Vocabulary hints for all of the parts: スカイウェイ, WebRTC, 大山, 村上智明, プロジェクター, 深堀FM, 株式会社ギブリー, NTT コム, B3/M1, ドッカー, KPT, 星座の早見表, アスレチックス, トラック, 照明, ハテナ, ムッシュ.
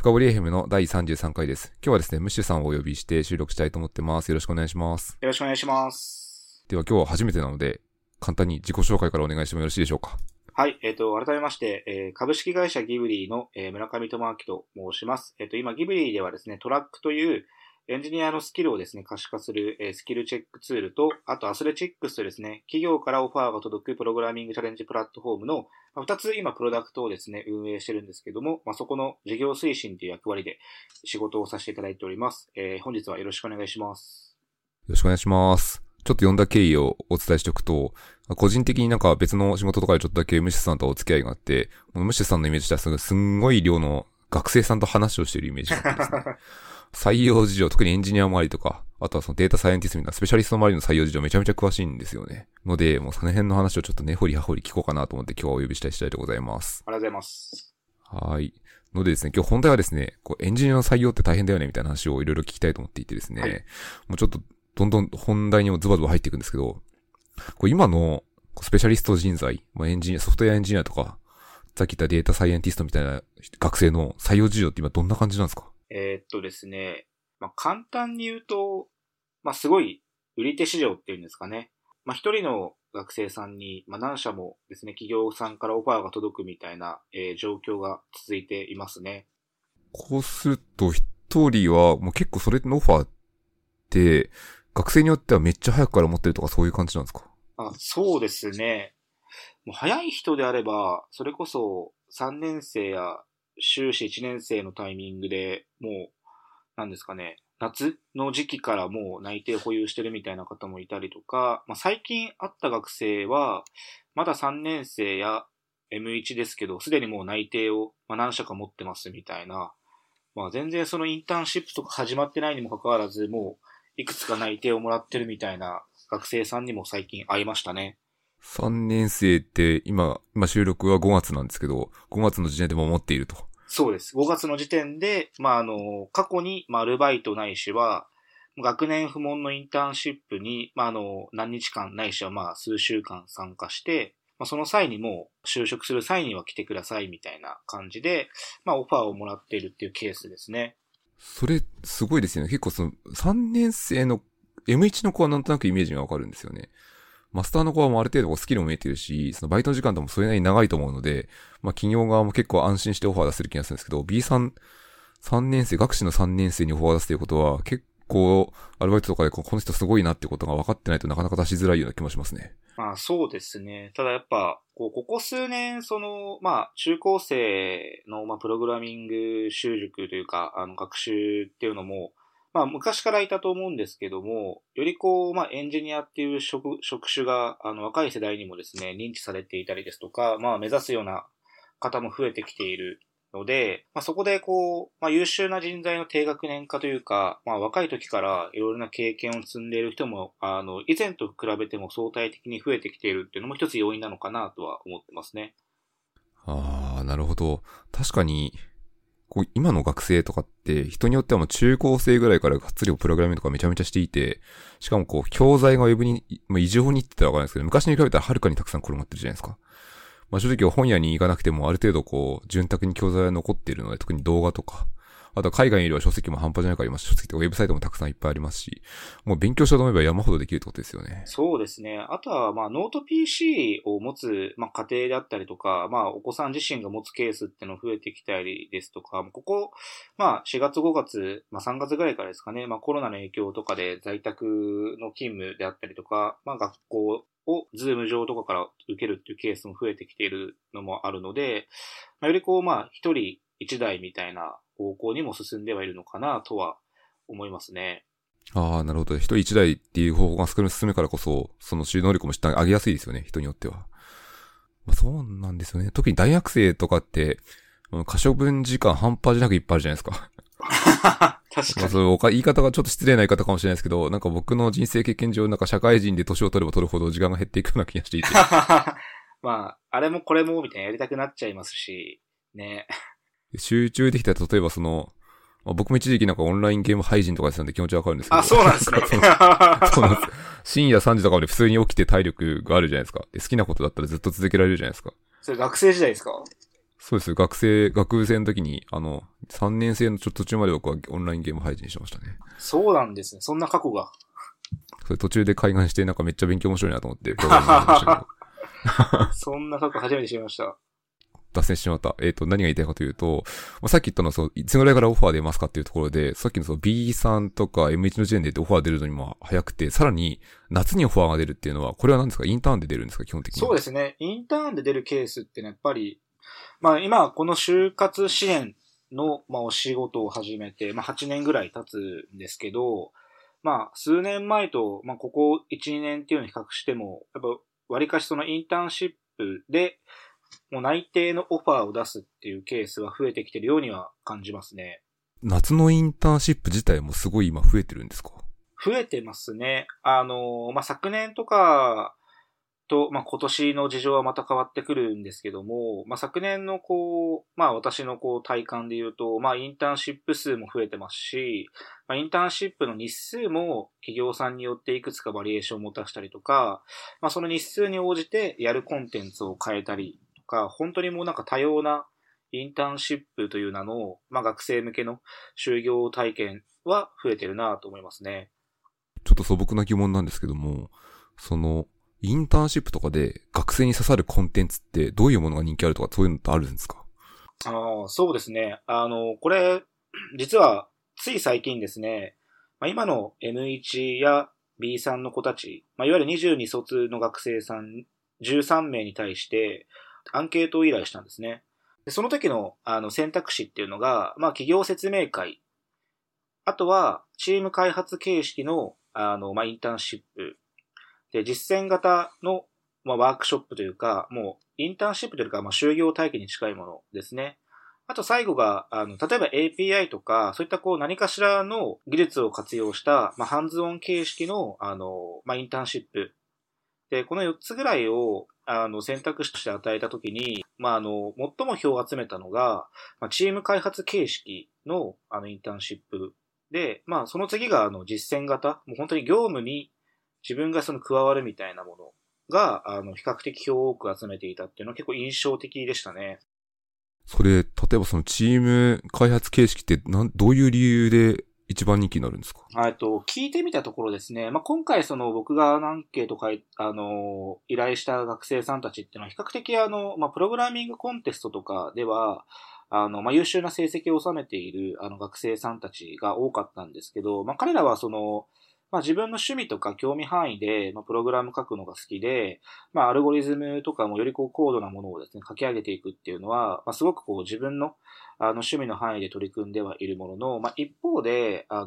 深堀FMの第33回です。今日はですね、ムッシュさんをお呼びして収録したいと思ってます。よろしくお願いします。よろしくお願いします。では今日は初めてなので、簡単に自己紹介からお願いしてもよろしいでしょうか。はい、改めまして、株式会社ギブリーの、村上智明と申します。今ギブリーではですね、トラックというエンジニアのスキルをですね、可視化する、スキルチェックツールと、あとアスレチックスとですね、企業からオファーが届くプログラミングチャレンジプラットフォームの、2つ今プロダクトをですね、運営してるんですけども、そこの事業推進という役割で仕事をさせていただいております。本日はよろしくお願いします。よろしくお願いします。ちょっと呼んだ経緯をお伝えしておくと、個人的になんか別の仕事とかでちょっとだけムッシュさんとお付き合いがあって、ムッシュさんのイメージとしてはすんごい量の学生さんと話をしているイメージなんですね。採用事情、特にエンジニア周りとか、あとはそのデータサイエンティストみたいなスペシャリスト周りの採用事情めちゃめちゃ詳しいんですよね。ので、もうその辺の話をちょっとね、掘り葉掘り聞こうかなと思って今日はお呼びしたいでございます。ありがとうございます。はい。のでですね、今日本題はですね、エンジニアの採用って大変だよねみたいな話をいろいろ聞きたいと思っていてですね、はい、もうちょっとどんどん本題にもズバズバ入っていくんですけど、今のスペシャリスト人材、エンジニア、ソフトウェアエンジニアとか、さっき言ったデータサイエンティストみたいな学生の採用事情って今どんな感じなんですか？ですね、簡単に言うと、すごい売り手市場っていうんですかね。一人の学生さんに、何社もですね、企業さんからオファーが届くみたいな、状況が続いていますね。こうすると、一人はもう結構それのオファーって、学生によってはめっちゃ早くから持ってるとかそういう感じなんですか？そうですね。もう早い人であれば、それこそ3年生や修士1年生のタイミングでもう、なんですかね、夏の時期からもう内定保有してるみたいな方もいたりとか、最近会った学生は、まだ3年生や M1 ですけど、すでにもう内定を何社か持ってますみたいな、全然そのインターンシップとか始まってないにもかかわらず、もういくつか内定をもらってるみたいな学生さんにも最近会いましたね。3年生って今収録は5月なんですけど、5月の時点でも持っていると。そうです。5月の時点で、過去に、アルバイトないしは、学年不問のインターンシップに、何日間ないしは、数週間参加して、その際にもう、就職する際には来てください、みたいな感じで、オファーをもらっているっていうケースですね。それ、すごいですよね。結構その、3年生の、M1 の子はなんとなくイメージがわかるんですよね。マスターの子はもうある程度スキルも見えてるし、そのバイトの時間ともそれなりに長いと思うので、企業側も結構安心してオファー出せる気がするんですけど、3年生、学士の3年生にオファー出すということは、結構アルバイトとかでこの人すごいなってことが分かってないとなかなか出しづらいような気もしますね。そうですね。ただやっぱ、ここ数年、中高生の、プログラミング習熟というか、学習っていうのも、昔からいたと思うんですけども、よりエンジニアっていう職種が、若い世代にもですね、認知されていたりですとか、目指すような方も増えてきているので、そこで優秀な人材の低学年化というか、若い時からいろいろな経験を積んでいる人も、以前と比べても相対的に増えてきているっていうのも一つ要因なのかなとは思ってますね。なるほど。確かに、今の学生とかって人によってはもう中高生ぐらいからがっつりプログラミングとかめちゃめちゃしていて、しかも教材がウェブに、異常にって言ったらわかんないですけど、昔に比べたらはるかにたくさん転がってるじゃないですか。正直本屋に行かなくてもある程度潤沢に教材は残っているので、特に動画とか、あとは海外よりは書籍も半端じゃないからあります。書籍とかウェブサイトもたくさんいっぱいありますし、もう勉強しようと思えば山ほどできるってことですよね。そうですね。あとはノート PC を持つ家庭であったりとか、お子さん自身が持つケースっての増えてきたりですとか、4月5月、3月ぐらいからですかね、コロナの影響とかで在宅の勤務であったりとか、学校をズーム上とかから受けるっていうケースも増えてきているのもあるので、より一人一台みたいな方向にも進んではいるのかなとは思いますね。なるほど。一人一台っていう方法が進むからこそ、その収納力も上げやすいですよね、人によっては。そうなんですよね。特に大学生とかって、可処分時間半端じゃなくいっぱいあるじゃないですか。確かに。言い方がちょっと失礼な言い方かもしれないですけど、僕の人生経験上、社会人で年を取れば取るほど時間が減っていくような気がしていて。あれもこれもみたいなやりたくなっちゃいますし、ね。集中できたら、例えば僕も一時期オンラインゲーム配信とかしたんで気持ちわかるんですけど。そうなんですね。そうなんです。深夜3時とかまで普通に起きて体力があるじゃないですか。で、好きなことだったらずっと続けられるじゃないですか。それ学生時代ですか？そうです。学生の時に、3年生のちょっと途中まで僕はオンラインゲーム配信してましたね。そうなんですね。そんな過去が。それ途中で開眼して、なんかめっちゃ勉強面白いなと思って、プログラムやりましたけど。そんな過去初めて知りました。脱線してしまった。何が言いたいかというと、まあ、さっき言ったのは、いつぐらいからオファー出ますかっていうところで、さっきのその B3 とか M1 の時点でオファー出るのにも早くて、さらに夏にオファーが出るっていうのは、これは何ですか？インターンで出るんですか？基本的に。そうですね。インターンで出るケースってね、やっぱり、まあ今この就活支援のまあお仕事を始めてまあ8年ぐらい経つんですけど、まあ数年前とまあここ 1,2 年っていうのを比較してもやっぱ割かしそのインターンシップでもう内定のオファーを出すっていうケースは増えてきてるようには感じますね。夏のインターンシップ自体もすごい今増えてるんですか？増えてますね。まあ昨年とかと、まあ、今年の事情はまた変わってくるんですけども、まあ、昨年のこう、まあ、私のこう体感で言うと、まあ、インターンシップ数も増えてますし、まあ、インターンシップの日数も企業さんによっていくつかバリエーションを持たしたりとか、まあ、その日数に応じてやるコンテンツを変えたりとか、本当にもうなんか多様なインターンシップという名の、まあ、学生向けの就業体験は増えてるなと思いますね。ちょっと素朴な疑問なんですけども、その、インターンシップとかで学生に刺さるコンテンツってどういうものが人気あるとかそういうのってあるんですか？そうですね。これ、実はつい最近ですね、まあ、今の M1 や B3 の子たち、まあ、いわゆる22卒の学生さん13名に対してアンケートを依頼したんですね。でその時の、選択肢っていうのが、まあ、企業説明会、あとはチーム開発形式の、まあ、インターンシップ、で、実践型の、まあ、ワークショップというか、もう、インターンシップというか、まあ、就業体験に近いものですね。あと最後が、例えば API とか、そういったこう、何かしらの技術を活用した、まあ、ハンズオン形式の、まあ、インターンシップ。で、この4つぐらいを、選択肢として与えたときに、まあ、最も票を集めたのが、まあ、チーム開発形式の、インターンシップ。で、まあ、その次が、実践型。もう本当に業務に、自分がその加わるみたいなものが、比較的票を多く集めていたっていうのは結構印象的でしたね。それ、例えばそのチーム開発形式ってどういう理由で一番人気になるんですか？聞いてみたところですね。まあ、今回その僕がアンケートかい、依頼した学生さんたちっていうのは比較的まあ、プログラミングコンテストとかでは、まあ、優秀な成績を収めている、学生さんたちが多かったんですけど、まあ、彼らはその、まあ自分の趣味とか興味範囲で、まあプログラム書くのが好きで、まあアルゴリズムとかもよりこう高度なものをですね、書き上げていくっていうのは、まあすごくこう自分の趣味の範囲で取り組んではいるものの、まあ一方で、ま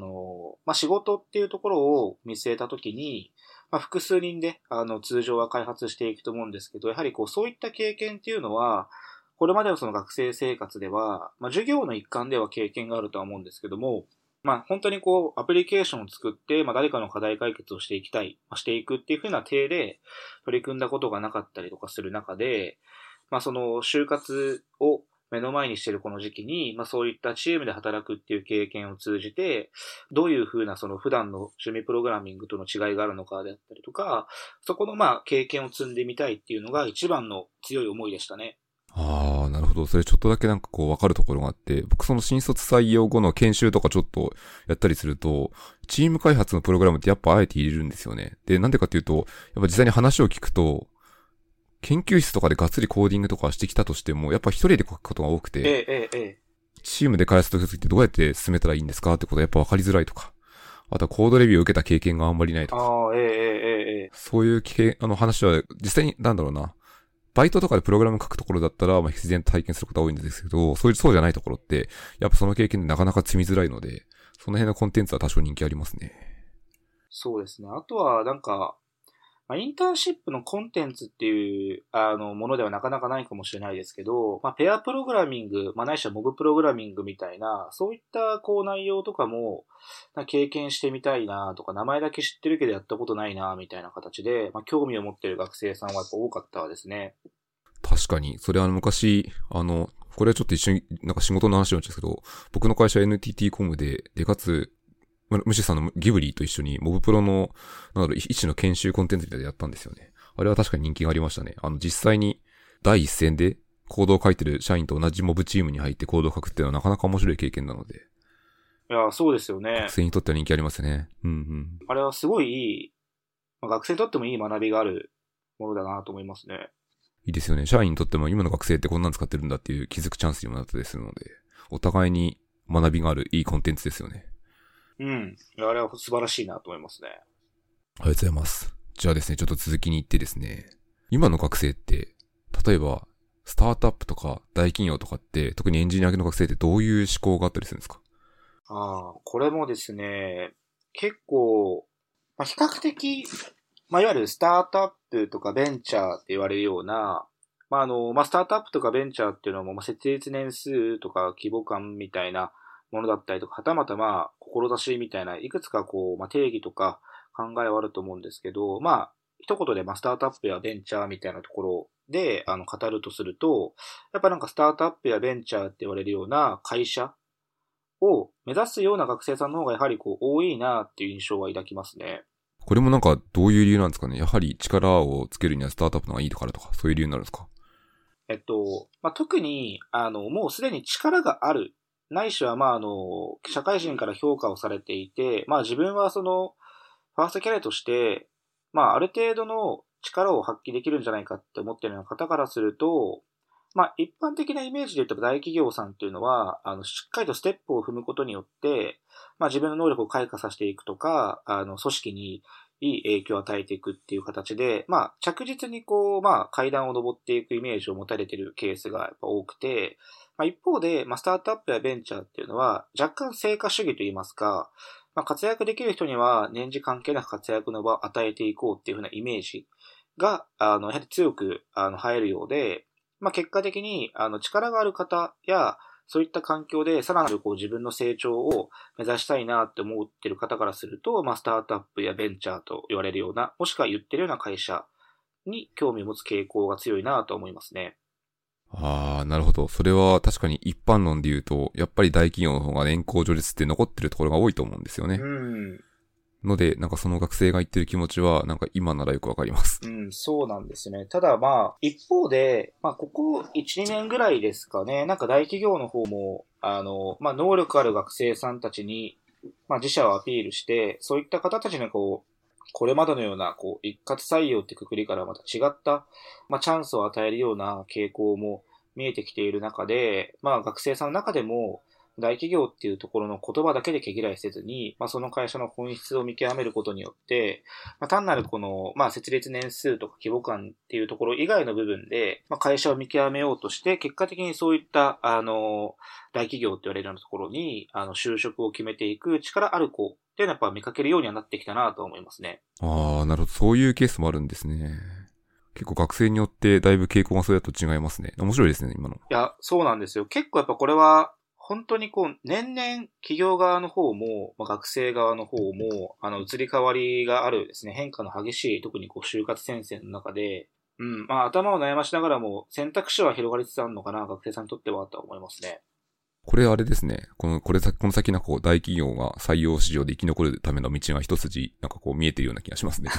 あ仕事っていうところを見据えたときに、まあ複数人で、通常は開発していくと思うんですけど、やはりこうそういった経験っていうのは、これまでのその学生生活では、まあ授業の一環では経験があるとは思うんですけども、まあ本当にこうアプリケーションを作って、まあ誰かの課題解決をしていきたい、していくっていう風な体で取り組んだことがなかったりとかする中で、まあその就活を目の前にしているこの時期に、まあそういったチームで働くっていう経験を通じて、どういう風なその普段の趣味プログラミングとの違いがあるのかであったりとか、そこのまあ経験を積んでみたいっていうのが一番の強い思いでしたね。ああ、なるほど。それちょっとだけなんかこう分かるところがあって、僕その新卒採用後の研修とかちょっとやったりすると、チーム開発のプログラムってやっぱあえて入れるんですよね。で、なんでかっていうと、やっぱ実際に話を聞くと、研究室とかでがっつりコーディングとかしてきたとしても、やっぱ一人で書くことが多くて、チームで開発ときってどうやって進めたらいいんですかってことはやっぱ分かりづらいとか、あとはコードレビューを受けた経験があんまりないとか、そういう話は実際になんだろうな、バイトとかでプログラム書くところだったら、まあ、必然体験することが多いんですけど、そうじゃないところって、やっぱその経験でなかなか積みづらいので、その辺のコンテンツは多少人気ありますね。そうですね。あとは、なんか、まあ、インターンシップのコンテンツっていう、ものではなかなかないかもしれないですけど、まあ、ペアプログラミング、まあ、ないしはモブプログラミングみたいな、そういった、こう、内容とかも、経験してみたいなとか、名前だけ知ってるけどやったことないなみたいな形で、まあ、興味を持ってる学生さんはやっぱ多かったですね。確かに。それは昔、これはちょっと一緒に、なんか仕事の話なんですけど、僕の会社 NTT コムで、かつ、むしさんのギブリーと一緒にモブプロの、なんだろう、一種の研修コンテンツみたいなのやったんですよね。あれは確かに人気がありましたね。実際に第一線でコードを書いてる社員と同じモブチームに入ってコードを書くっていうのはなかなか面白い経験なので。いや、そうですよね。学生にとっては人気ありますね。うんうん。あれはすごいいい、まあ、学生にとってもいい学びがあるものだなと思いますね。いいですよね。社員にとっても今の学生ってこんなん使ってるんだっていう気づくチャンスにもなったりするので、お互いに学びがあるいいコンテンツですよね。うん。あれは素晴らしいなと思いますね。ありがとうございます。じゃあですね、ちょっと続きに行ってですね、今の学生って、例えば、スタートアップとか大企業とかって、特にエンジニア系の学生ってどういう思考があったりするんですか？ああ、これもですね、結構、まあ、比較的、まあ、いわゆるスタートアップとかベンチャーって言われるような、まあ、スタートアップとかベンチャーっていうのも、まあ、設立年数とか規模感みたいなものだったりとか、はたまたま、志みたいな、いくつかこう、まあ、定義とか考えはあると思うんですけど、まあ、一言で、まあ、スタートアップやベンチャーみたいなところで、語るとすると、やっぱなんかスタートアップやベンチャーって言われるような会社を目指すような学生さんの方がやはりこう多いなっていう印象は抱きますね。これもなんかどういう理由なんですかね。やはり力をつけるにはスタートアップの方がいいからとかそういう理由になるんですか。まあ、特にもうすでに力があるないしはまあ社会人から評価をされていて、まあ自分はそのファーストキャリアとしてまあある程度の力を発揮できるんじゃないかって思ってるような方からすると。まあ、一般的なイメージで言ったら大企業さんっていうのは、しっかりとステップを踏むことによって、まあ、自分の能力を開花させていくとか、組織にいい影響を与えていくっていう形で、まあ、着実にこう、まあ、階段を上っていくイメージを持たれているケースがやっぱ多くて、まあ、一方で、まあ、スタートアップやベンチャーっていうのは、若干成果主義といいますか、まあ、活躍できる人には年次関係なく活躍の場を与えていこうっていうふうなイメージが、やはり強く、入るようで、まあ、結果的に、力がある方や、そういった環境で、さらなるこう自分の成長を目指したいなって思ってる方からすると、まあ、スタートアップやベンチャーと言われるような、もしくは言ってるような会社に興味を持つ傾向が強いなと思いますね。ああ、なるほど。それは確かに一般論で言うと、やっぱり大企業の方が年功序列って残ってるところが多いと思うんですよね。うん。ので、なんかその学生が言ってる気持ちは、なんか今ならよくわかります。うん、そうなんですね。ただまあ、一方で、まあここ1、2年ぐらいですかね、なんか大企業の方も、まあ能力ある学生さんたちに、まあ自社をアピールして、そういった方たちのこう、これまでのような、こう、一括採用ってくくりからまた違った、まあチャンスを与えるような傾向も見えてきている中で、まあ学生さんの中でも、大企業っていうところの言葉だけで毛嫌いせずに、まあ、その会社の本質を見極めることによって、まあ、単なるこの、まあ、設立年数とか規模感っていうところ以外の部分で、まあ、会社を見極めようとして、結果的にそういった、大企業って言われるようなところに、就職を決めていく力ある子っていうのはやっぱ見かけるようにはなってきたなと思いますね。ああ、なるほど。そういうケースもあるんですね。結構学生によってだいぶ傾向がそれだと違いますね。面白いですね、今の。いや、そうなんですよ。結構やっぱこれは、本当にこう、年々企業側の方も、まあ、学生側の方も、移り変わりがあるですね、変化の激しい、特にこう、就活戦線の中で、うん、まあ、頭を悩ましながらも、選択肢は広がりつつあるのかな、学生さんにとっては、と思いますね。これあれですね、この先なんかこう、大企業が採用市場で生き残るための道が一筋、なんかこう、見えてるような気がしますね。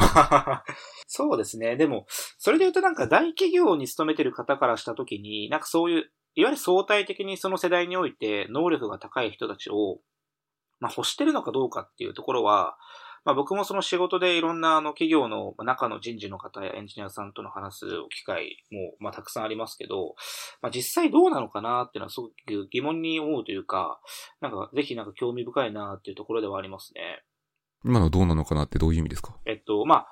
そうですね。でも、それで言うとなんか、大企業に勤めてる方からしたときに、なんかそういう、いわゆる相対的にその世代において能力が高い人たちを、まあ、欲してるのかどうかっていうところは、まあ、僕もその仕事でいろんな企業の中の人事の方やエンジニアさんとの話す機会も、まあ、たくさんありますけど、まあ、実際どうなのかなっていうのはすごく疑問に思うというか、なんかぜひなんか興味深いなっていうところではありますね。今のどうなのかなってどういう意味ですか？まあ、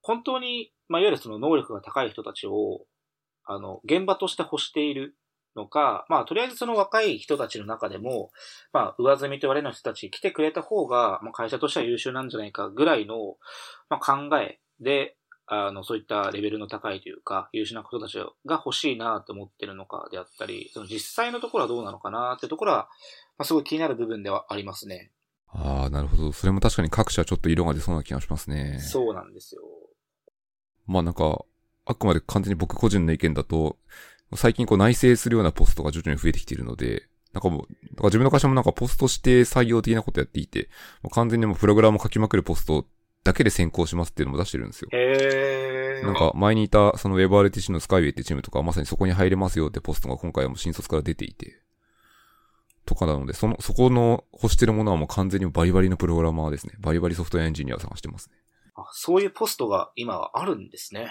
本当に、まあ、いわゆるその能力が高い人たちを、現場として欲しているのか、まあ、とりあえずその若い人たちの中でも、まあ、上積みと言われる人たち来てくれた方が、まあ、会社としては優秀なんじゃないかぐらいの、まあ、考えで、そういったレベルの高いというか、優秀な人たちが欲しいなと思ってるのかであったり、その実際のところはどうなのかなっていうところは、まあ、すごい気になる部分ではありますね。ああ、なるほど。それも確かに各社ちょっと色が出そうな気がしますね。そうなんですよ。まあ、なんか、あくまで完全に僕個人の意見だと、最近こう内製するようなポストが徐々に増えてきているので、なんかもう、だから自分の会社もなんかポストして採用的なことやっていて、もう完全にもうプログラムを書きまくるポストだけで先行しますっていうのも出してるんですよ。へー。なんか前にいたその WebRTC のスカイウェイってチームとかまさにそこに入れますよってポストが今回はもう新卒から出ていてとかなので、そこの欲してるものはもう完全にバリバリのプログラマーですね。バリバリソフトウェアエンジニアを探してますね。あ、そういうポストが今あるんですね。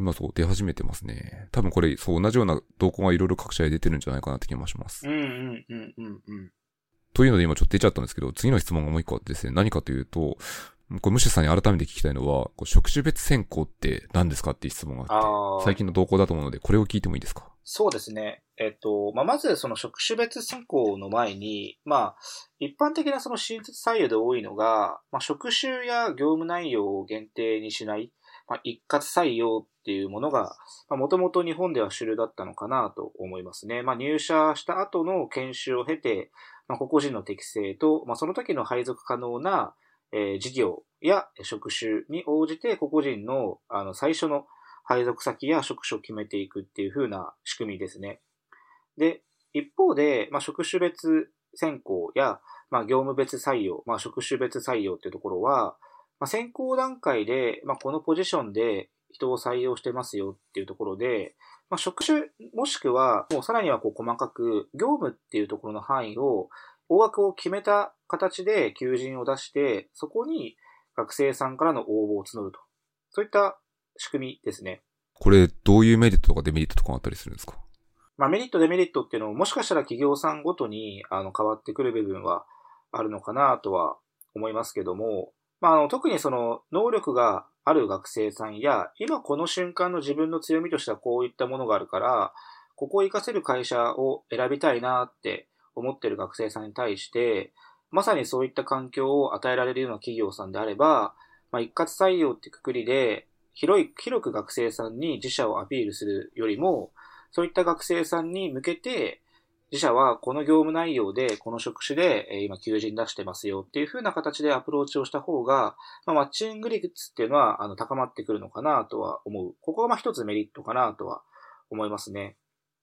今そう出始めてますね。多分これそう同じような動向がいろいろ各社で出てるんじゃないかなって気もします。うんうんうんうんうん。というので今ちょっと出ちゃったんですけど、次の質問がもう一個あってですね、何かというと、これムシュさんに改めて聞きたいのは、職種別選考って何ですかっていう質問があって、最近の動向だと思うので、これを聞いてもいいですか？そうですね。まずその職種別選考の前に、まあ、一般的なその新卒採用で多いのが、まあ、職種や業務内容を限定にしない、まあ、一括採用っていうものが、まあ、もともと日本では主流だったのかなと思いますね。まあ、入社した後の研修を経て、まあ、個々人の適性と、まあ、その時の配属可能な事業や職種に応じて個々人の最初の配属先や職種を決めていくっていう風な仕組みですね。で、一方で、まあ、職種別選考や、まあ、業務別採用、まあ、職種別採用っていうところは、まあ、選考段階で、まあ、このポジションで人を採用してますよっていうところで、まあ、職種もしくはもうさらにはこう細かく業務っていうところの範囲を大枠を決めた形で求人を出して、そこに学生さんからの応募を募ると。そういった仕組みですね。これ、どういうメリットとかデメリットとかあったりするんですか？まあ、メリット、デメリットっていうのも、もしかしたら企業さんごとに変わってくる部分はあるのかなとは思いますけども、まあ、特にその能力がある学生さんや、今この瞬間の自分の強みとしてはこういったものがあるから、ここを活かせる会社を選びたいなって思ってる学生さんに対して、まさにそういった環境を与えられるような企業さんであれば、まあ、一括採用ってくくりで、広く学生さんに自社をアピールするよりも、そういった学生さんに向けて、自社はこの業務内容で、この職種で、今求人出してますよっていう風な形でアプローチをした方が、まあ、マッチング率っていうのは高まってくるのかなとは思う。ここがまあ一つメリットかなとは思いますね。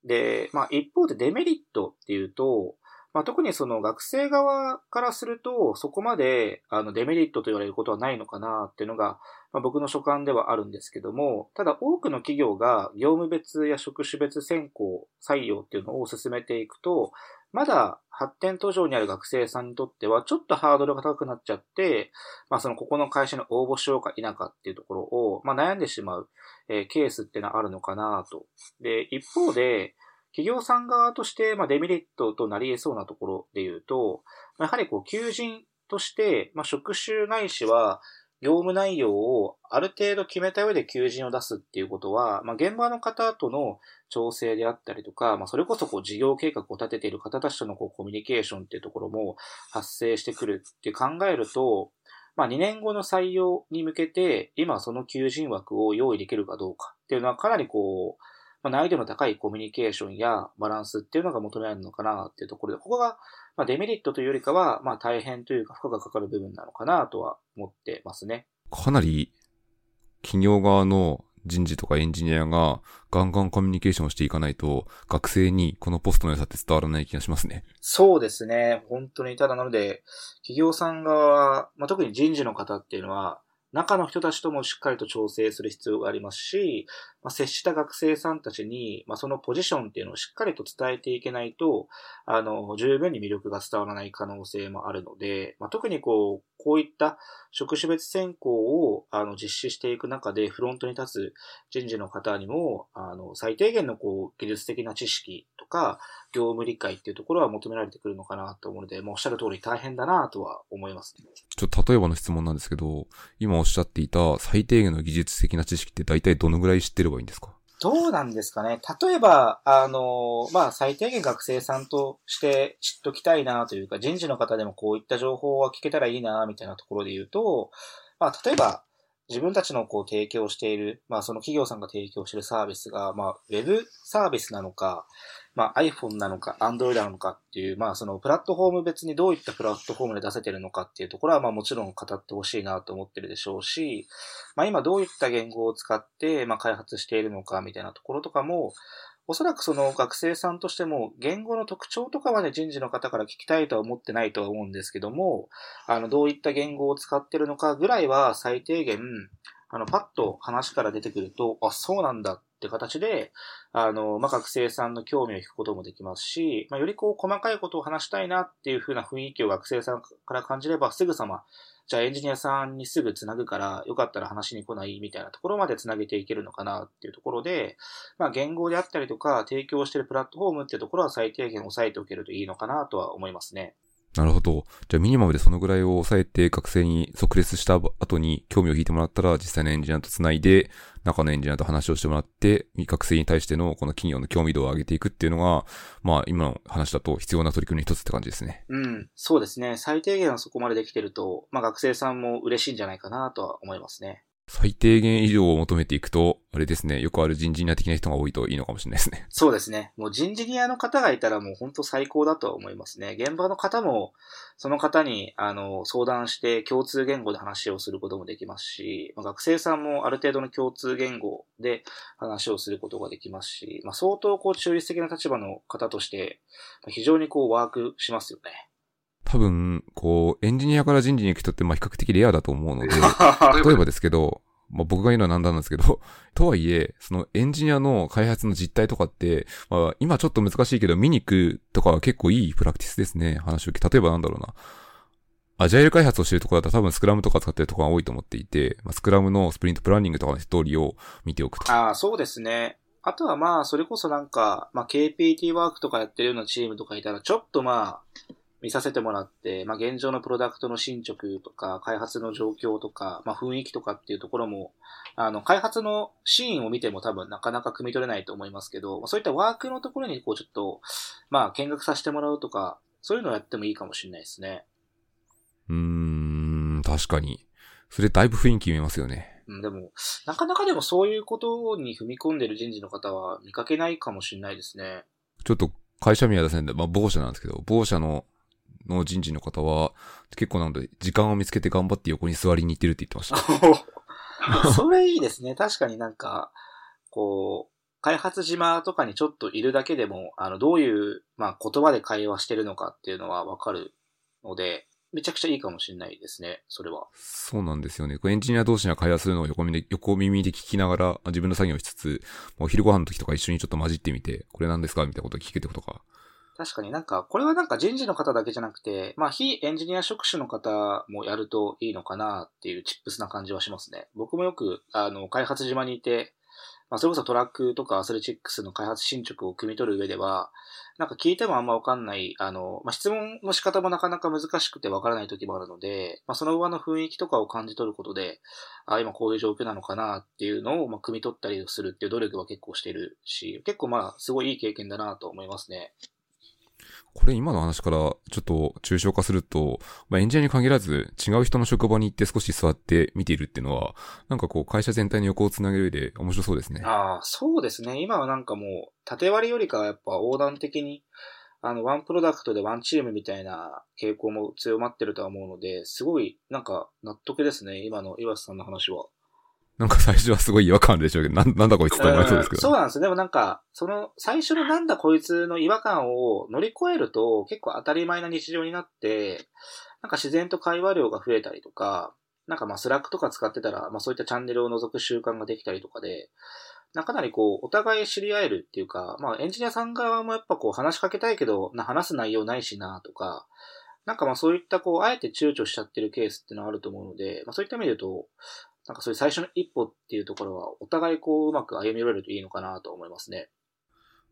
で、まあ一方でデメリットっていうと、まあ、特にその学生側からすると、そこまでデメリットと言われることはないのかなっていうのが、まあ、僕の所感ではあるんですけども、ただ多くの企業が業務別や職種別選考採用っていうのを進めていくと、まだ発展途上にある学生さんにとってはちょっとハードルが高くなっちゃって、まあそのここの会社に応募しようか否かっていうところを、まあ、悩んでしまうケースっていうのはあるのかなと。で、一方で、企業さん側として、まあ、デメリットとなり得そうなところで言うと、やはりこう、求人として、まあ、職種ないしは、業務内容をある程度決めた上で求人を出すっていうことは、まあ、現場の方との調整であったりとか、まあ、それこそこう、事業計画を立てている方たちとのこう、コミュニケーションっていうところも発生してくるって考えると、まあ、2年後の採用に向けて、今その求人枠を用意できるかどうかっていうのはかなりこう、難易度の高いコミュニケーションやバランスっていうのが求められるのかなっていうところで、ここがデメリットというよりかは、まあ大変というか負荷がかかる部分なのかなとは思ってますね。かなり企業側の人事とかエンジニアがガンガンコミュニケーションをしていかないと、学生にこのポストの良さって伝わらない気がしますね。そうですね。本当にただなので、企業さん側、まあ、特に人事の方っていうのは、中の人たちともしっかりと調整する必要がありますし、まあ、接した学生さんたちに、まあ、そのポジションっていうのをしっかりと伝えていけないと、十分に魅力が伝わらない可能性もあるので、まあ、特にこういった職種別選考を実施していく中でフロントに立つ人事の方にも、最低限のこう技術的な知識とか業務理解っていうところは求められてくるのかなと思うので、まあ、おっしゃる通り大変だなとは思いますね。ちょっと例えばの質問なんですけど、今おっしゃっていた最低限の技術的な知識って大体どのぐらい知ってればいいんですか？どうなんですかね。例えば、まあ、最低限学生さんとして知っときたいなというか、人事の方でもこういった情報は聞けたらいいなみたいなところで言うと、まあ、例えば、自分たちのこう提供している、まあ、その企業さんが提供しているサービスが、まあ、ウェブサービスなのか、まあ、iPhone なのか、Android なのかっていう、まあ、そのプラットフォーム別にどういったプラットフォームで出せてるのかっていうところは、まあ、もちろん語ってほしいなと思ってるでしょうし、まあ、今どういった言語を使って、まあ、開発しているのかみたいなところとかも、おそらくその学生さんとしても言語の特徴とかはね、人事の方から聞きたいとは思ってないとは思うんですけども、どういった言語を使ってるのかぐらいは最低限、パッと話から出てくると、あ、そうなんだって形で、学生さんの興味を引くこともできますし、より細かいことを話したいなっていう風な雰囲気を学生さんから感じれば、すぐさま、じゃあエンジニアさんにすぐつなぐから、よかったら話に来ないみたいなところまでつなげていけるのかなっていうところで、言語であったりとか、提供しているプラットフォームっていうところは最低限抑えておけるといいのかなとは思いますね。なるほど。じゃあミニマムでそのぐらいを抑えて学生に即列した後に興味を引いてもらったら実際のエンジニアとつないで中のエンジニアと話をしてもらって学生に対してのこの企業の興味度を上げていくっていうのが今の話だと必要な取り組みの一つって感じですね。うん、そうですね。最低限はそこまでできてると学生さんも嬉しいんじゃないかなとは思いますね。最低限以上を求めていくと、あれですね、よくある人事ニア的な人が多いといいのかもしれないですね。そうですね。もう人事ニアの方がいたらもう本当最高だとは思いますね。現場の方も、その方に相談して共通言語で話をすることもできますし、学生さんもある程度の共通言語で話をすることができますし、相当中立的な立場の方として、非常にワークしますよね。多分、エンジニアから人事に行く人って、比較的レアだと思うので、例えばですけど、僕が言うのはなんだなんですけど、とはいえ、そのエンジニアの開発の実態とかって、今ちょっと難しいけど、見に行くとかは結構いいプラクティスですね、話を聞いて。例えばなんだろうな。アジャイル開発をしているところだったら多分スクラムとか使っているところが多いと思っていて、スクラムのスプリントプランニングとかのストーリーを見ておくと。ああ、そうですね。あとはそれこそKPT ワークとかやってるようなチームとかいたら、ちょっと見させてもらって、現状のプロダクトの進捗とか、開発の状況とか、雰囲気とかっていうところも、開発のシーンを見ても多分なかなか汲み取れないと思いますけど、そういったワークのところにちょっと、見学させてもらうとか、そういうのをやってもいいかもしれないですね。確かに。それだいぶ雰囲気見えますよね。でも、なかなかでもそういうことに踏み込んでる人事の方は見かけないかもしれないですね。ちょっと会社名は出せないんで、某社なんですけど、某社の人事の方は、結構なので、時間を見つけて頑張って横に座りに行ってるって言ってました。それいいですね。確かに開発島とかにちょっといるだけでも、どういう、言葉で会話してるのかっていうのはわかるので、めちゃくちゃいいかもしれないですね、それは。そうなんですよね。エンジニア同士が会話するのを横耳で聞きながら、自分の作業をしつつ、お昼ご飯の時とか一緒にちょっと混じってみて、これ何ですかみたいなことを聞けってことか。確かにこれは人事の方だけじゃなくて、非エンジニア職種の方もやるといいのかなっていうチップスな感じはしますね。僕もよく、開発島にいて、それこそトラックとかアスレチックスの開発進捗を汲み取る上では、聞いてもあんまわかんない、質問の仕方もなかなか難しくてわからない時もあるので、その上の雰囲気とかを感じ取ることで、今こういう状況なのかなっていうのを、汲み取ったりするっていう努力は結構してるし、結構すごいいい経験だなと思いますね。これ今の話からちょっと抽象化すると、エンジニアに限らず違う人の職場に行って少し座って見ているっていうのは、会社全体の横をつなげる上で面白そうですね。ああ、そうですね。今はもう縦割りよりかはやっぱ横断的に、ワンプロダクトでワンチームみたいな傾向も強まってるとは思うので、すごい納得ですね。今の岩瀬さんの話は。最初はすごい違和感あるでしょうけど、なんだこいつと思いそうですけど。そうなんですよ。でもその最初のなんだこいつの違和感を乗り越えると、結構当たり前な日常になって、自然と会話量が増えたりとか、スラックとか使ってたら、そういったチャンネルを覗く習慣ができたりとかで、かなりお互い知り合えるっていうか、エンジニアさん側もやっぱ話しかけたいけど、話す内容ないしなとか、そういったあえて躊躇しちゃってるケースっていうのはあると思うので、そういった意味で言うと、そういう最初の一歩っていうところは、お互いうまく歩み寄れるといいのかなと思いますね。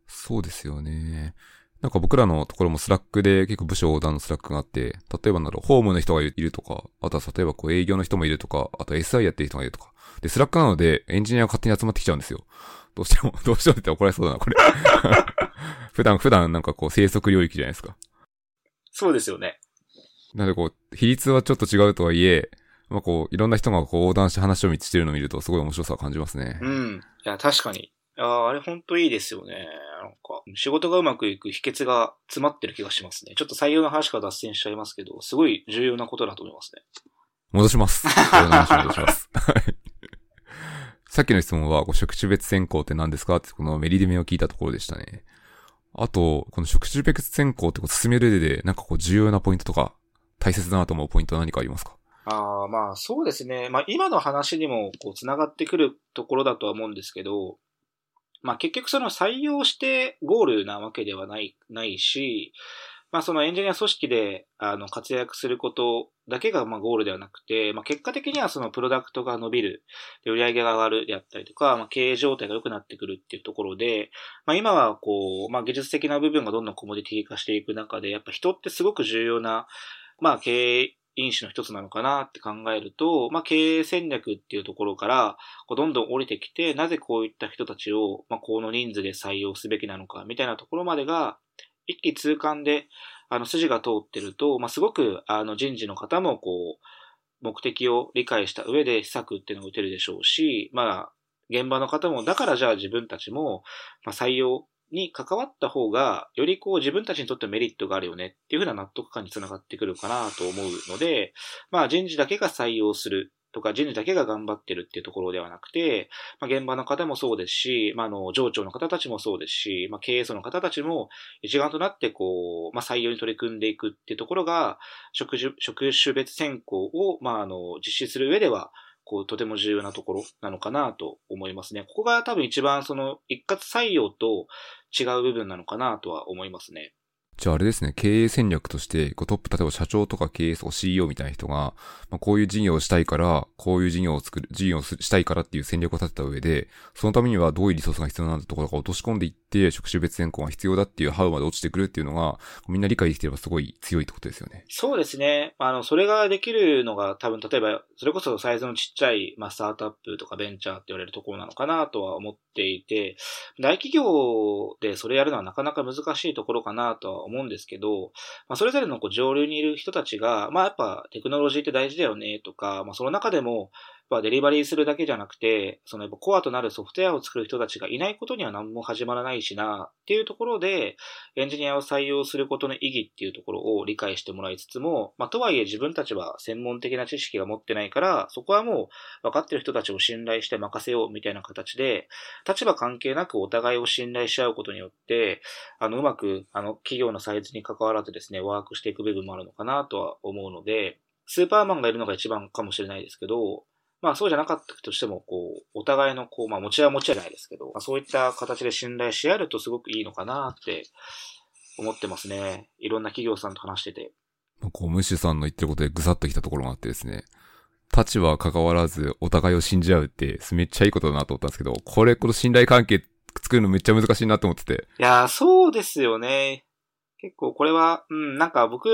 そうですよね。僕らのところもスラックで結構部署横断のスラックがあって、例えばホームの人がいるとか、あとは例えば営業の人もいるとか、あと SI やってる人がいるとか。で、スラックなのでエンジニアが勝手に集まってきちゃうんですよ。どうしてもって怒られそうだな、これ。普段生息領域じゃないですか。そうですよね。なので比率はちょっと違うとはいえ、いろんな人が横断して話をしてるのを見ると、すごい面白さを感じますね。うん。いや、確かに。あれほんといいですよね。仕事がうまくいく秘訣が詰まってる気がしますね。ちょっと採用の話から脱線しちゃいますけど、すごい重要なことだと思いますね。戻します。戻します。さっきの質問は、職種別選考って何ですかって、このメリデメを聞いたところでしたね。あと、この職種別選考って進める上で、重要なポイントとか、大切だなと思うポイントは何かありますか？まあそうですね。まあ今の話にもこうつながってくるところだとは思うんですけど、まあ結局その採用してゴールなわけではないし、まあそのエンジニア組織で活躍することだけがまあゴールではなくて、まあ結果的にはそのプロダクトが伸びる、売上が上がるであったりとか、まあ経営状態が良くなってくるっていうところで、まあ今はこう、まあ技術的な部分がどんどんコモディティ化していく中で、やっぱ人ってすごく重要な、まあ経営因子の一つなのかなって考えると、まあ経営戦略っていうところからどんどん降りてきて、なぜこういった人たちをまあこの人数で採用すべきなのかみたいなところまでが一気通貫で筋が通ってると、まあすごく人事の方もこう目的を理解した上で施策っていうのを打てるでしょうし、まあ現場の方もだからじゃあ自分たちもまあ採用に関わった方がよりこう自分たちにとってメリットがあるよねっていう風な納得感につながってくるかなと思うので、まあ人事だけが採用するとか人事だけが頑張ってるっていうところではなくて、まあ現場の方もそうですし、まあ上長の方たちもそうですし、まあ経営層の方たちも一丸となってこうまあ採用に取り組んでいくっていうところが職種別選考をまあ実施する上ではこうとても重要なところなのかなと思いますね。ここが多分一番その一括採用と違う部分なのかなとは思いますね。じゃああれですね、経営戦略としてこうトップ、例えば社長とか経営層 CEO みたいな人が、まあ、こういう事業をしたいからこういう事業をしたいからっていう戦略を立てた上で、そのためにはどういうリソースが必要なんだところが落とし込んでいって、職種別選考が必要だっていうハウまで落ちてくるっていうのがみんな理解できていればすごい強いってことですよね。そうですね。それができるのが多分、例えばそれこそサイズのちっちゃい、まあ、スタートアップとかベンチャーって言われるところなのかなとは思っていて、大企業でそれやるのはなかなか難しいところかなとは思うんですけど、まあ、それぞれの上流にいる人たちが、まあやっぱテクノロジーって大事だよねとか、まあその中でも、デリバリーするだけじゃなくて、そのやっぱコアとなるソフトウェアを作る人たちがいないことには何も始まらないしなっていうところで、エンジニアを採用することの意義っていうところを理解してもらいつつも、まあとはいえ自分たちは専門的な知識が持ってないから、そこはもう分かってる人たちを信頼して任せようみたいな形で、立場関係なくお互いを信頼し合うことによって、うまく企業のサイズに関わらずですね、ワークしていく部分もあるのかなとは思うので、スーパーマンがいるのが一番かもしれないですけど、まあそうじゃなかったとしても、こう、お互いのこう、まあ持ち合い持ち合いじゃないですけど、まあ、そういった形で信頼し合えるとすごくいいのかなって思ってますね。いろんな企業さんと話してて。こう、ムッシュさんの言ってることでぐさっときたところがあってですね、立場は関わらずお互いを信じ合うってめっちゃいいことだなと思ったんですけど、この信頼関係作るのめっちゃ難しいなと思ってて。いや、そうですよね。結構これは、なんか僕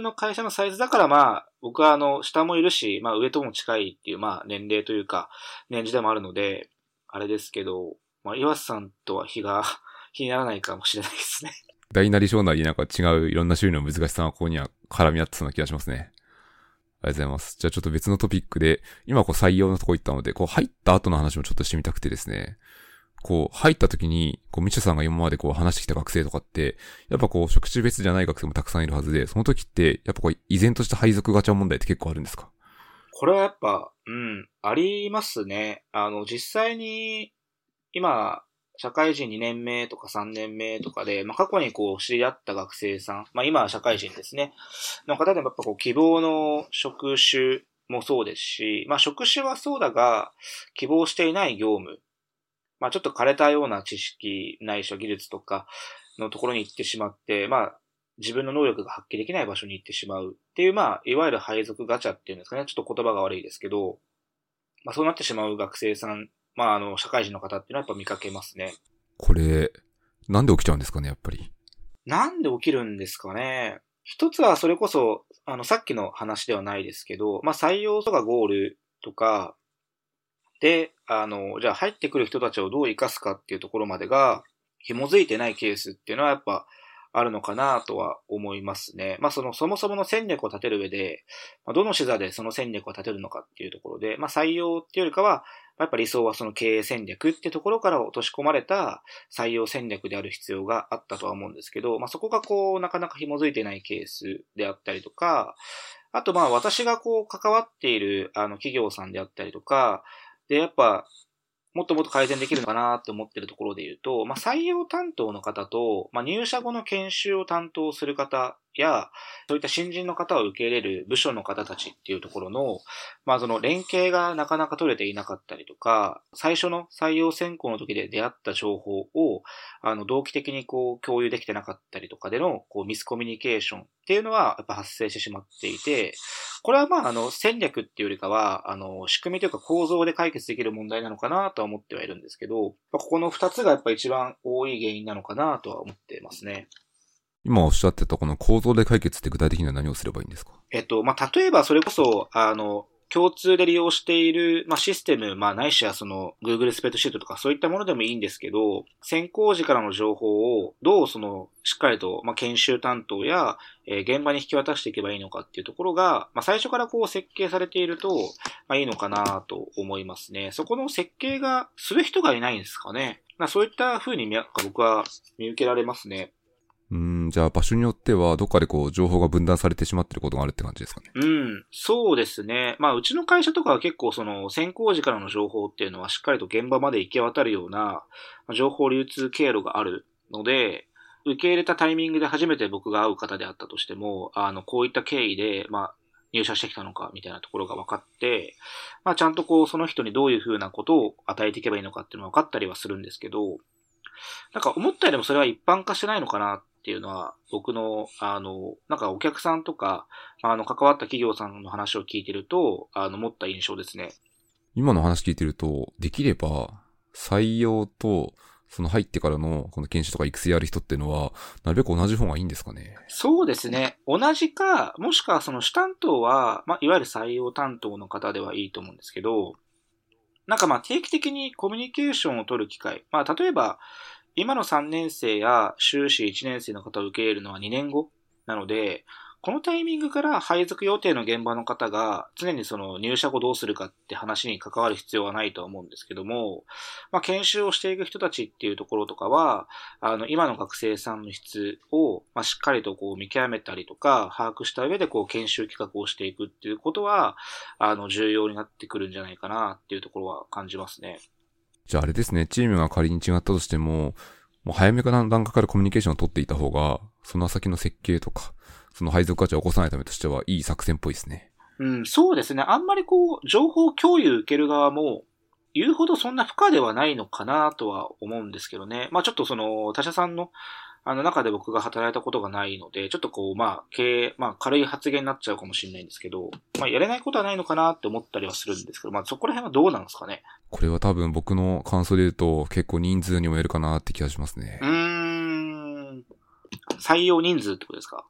の会社のサイズだからまあ、僕は下もいるし、まあ上とも近いっていう、まあ年齢というか、年次でもあるので、あれですけど、まあ岩瀬さんとは比にならないかもしれないですね。大なり小なりなんか違ういろんな種類の難しさがここには絡み合ってそうな気がしますね。ありがとうございます。じゃあちょっと別のトピックで、今採用のとこ行ったので、入った後の話もちょっとしてみたくてですね。入った時に、ミシャさんが今まで話してきた学生とかって、やっぱ職種別じゃない学生もたくさんいるはずで、その時って、やっぱ依然とした配属ガチャ問題って結構あるんですか？これはやっぱ、ありますね。実際に、今、社会人2年目とか3年目とかで、まあ、過去に知り合った学生さん、まあ、今は社会人ですね、の方でもやっぱ希望の職種もそうですし、まあ、職種はそうだが、希望していない業務、まあちょっと枯れたような知識ないしは技術とかのところに行ってしまって、まあ自分の能力が発揮できない場所に行ってしまうっていう、まあいわゆる配属ガチャっていうんですかね、ちょっと言葉が悪いですけど、まあそうなってしまう学生さん、まあ社会人の方っていうのはやっぱ見かけますね。これ、なんで起きちゃうんですかね、やっぱり。なんで起きるんですかね。一つはそれこそ、さっきの話ではないですけど、まあ採用とかゴールとか、で、じゃあ入ってくる人たちをどう生かすかっていうところまでが紐づいてないケースっていうのはやっぱあるのかなとは思いますね。まあそもそもの戦略を立てる上で、どの視座でその戦略を立てるのかっていうところで、まあ採用っていうよりかは、やっぱ理想はその経営戦略ってところから落とし込まれた採用戦略である必要があったとは思うんですけど、まあそこがなかなか紐づいてないケースであったりとか、あとまあ私が関わっている企業さんであったりとか、で、やっぱ、もっともっと改善できるのかなって思ってるところで言うと、まあ、採用担当の方と、まあ、入社後の研修を担当する方や、そういった新人の方を受け入れる部署の方たちっていうところの、まあその連携がなかなか取れていなかったりとか、最初の採用選考の時で出会った情報を、同期的にこう共有できてなかったりとかでの、こうミスコミュニケーションっていうのはやっぱ発生してしまっていて、これはまあ戦略っていうよりかは、仕組みというか構造で解決できる問題なのかなとは思ってはいるんですけど、ここの2つがやっぱ一番多い原因なのかなとは思ってますね。今おっしゃってたこの構造で解決って具体的には何をすればいいんですか？まあ、例えばそれこそ、共通で利用している、まあ、システム、まあ、ないしはその Google スプレッドシートとかそういったものでもいいんですけど、選考時からの情報をどうその、しっかりと、まあ、研修担当や、現場に引き渡していけばいいのかっていうところが、まあ、最初からこう設計されていると、まあ、いいのかなと思いますね。そこの設計がする人がいないんですかね。まあ、そういった風に僕は見受けられますね。じゃあ場所によってはどっかでこう情報が分断されてしまっていることがあるって感じですかね。そうですね。まあうちの会社とかは結構その選考時からの情報っていうのはしっかりと現場まで行き渡るような情報流通経路があるので、受け入れたタイミングで初めて僕が会う方であったとしても、こういった経緯でまあ入社してきたのかみたいなところが分かって、まあちゃんとこうその人にどういうふうなことを与えていけばいいのかっていうのが分かったりはするんですけど、なんか思ったよりもそれは一般化してないのかなっていうのは僕のなんかお客さんとか関わった企業さんの話を聞いてると持った印象ですね。今の話聞いてると、できれば採用とその入ってからのこの研修とか育成やる人っていうのはなるべく同じ方がいいんですかね。そうですね。同じかもしくはその主担当は、まあ、いわゆる採用担当の方ではいいと思うんですけど、なんかまあ定期的にコミュニケーションを取る機会、まあ例えば今の3年生や修士1年生の方を受け入れるのは2年後なので、このタイミングから配属予定の現場の方が常にその入社後どうするかって話に関わる必要はないとは思うんですけども、まあ、研修をしていく人たちっていうところとかは、今の学生さんの質を、まあ、しっかりとこう見極めたりとか、把握した上でこう研修企画をしていくっていうことは、重要になってくるんじゃないかなっていうところは感じますね。じゃああれですね、チームが仮に違ったとしても、もう早めから段階からコミュニケーションを取っていた方が、その先の設計とか、その配属価値を起こさないためとしてはいい作戦っぽいですね。そうですね。あんまりこう、情報共有受ける側も、言うほどそんな負荷ではないのかなとは思うんですけどね。まあちょっとその、他社さんの、中で僕が働いたことがないので、ちょっとこう、まあ、経営、まあ、軽い発言になっちゃうかもしれないんですけど、まあ、やれないことはないのかなって思ったりはするんですけど、まあ、そこら辺はどうなんですかね。これは多分僕の感想で言うと、結構人数にもよるかなって気がしますね。採用人数ってことですか？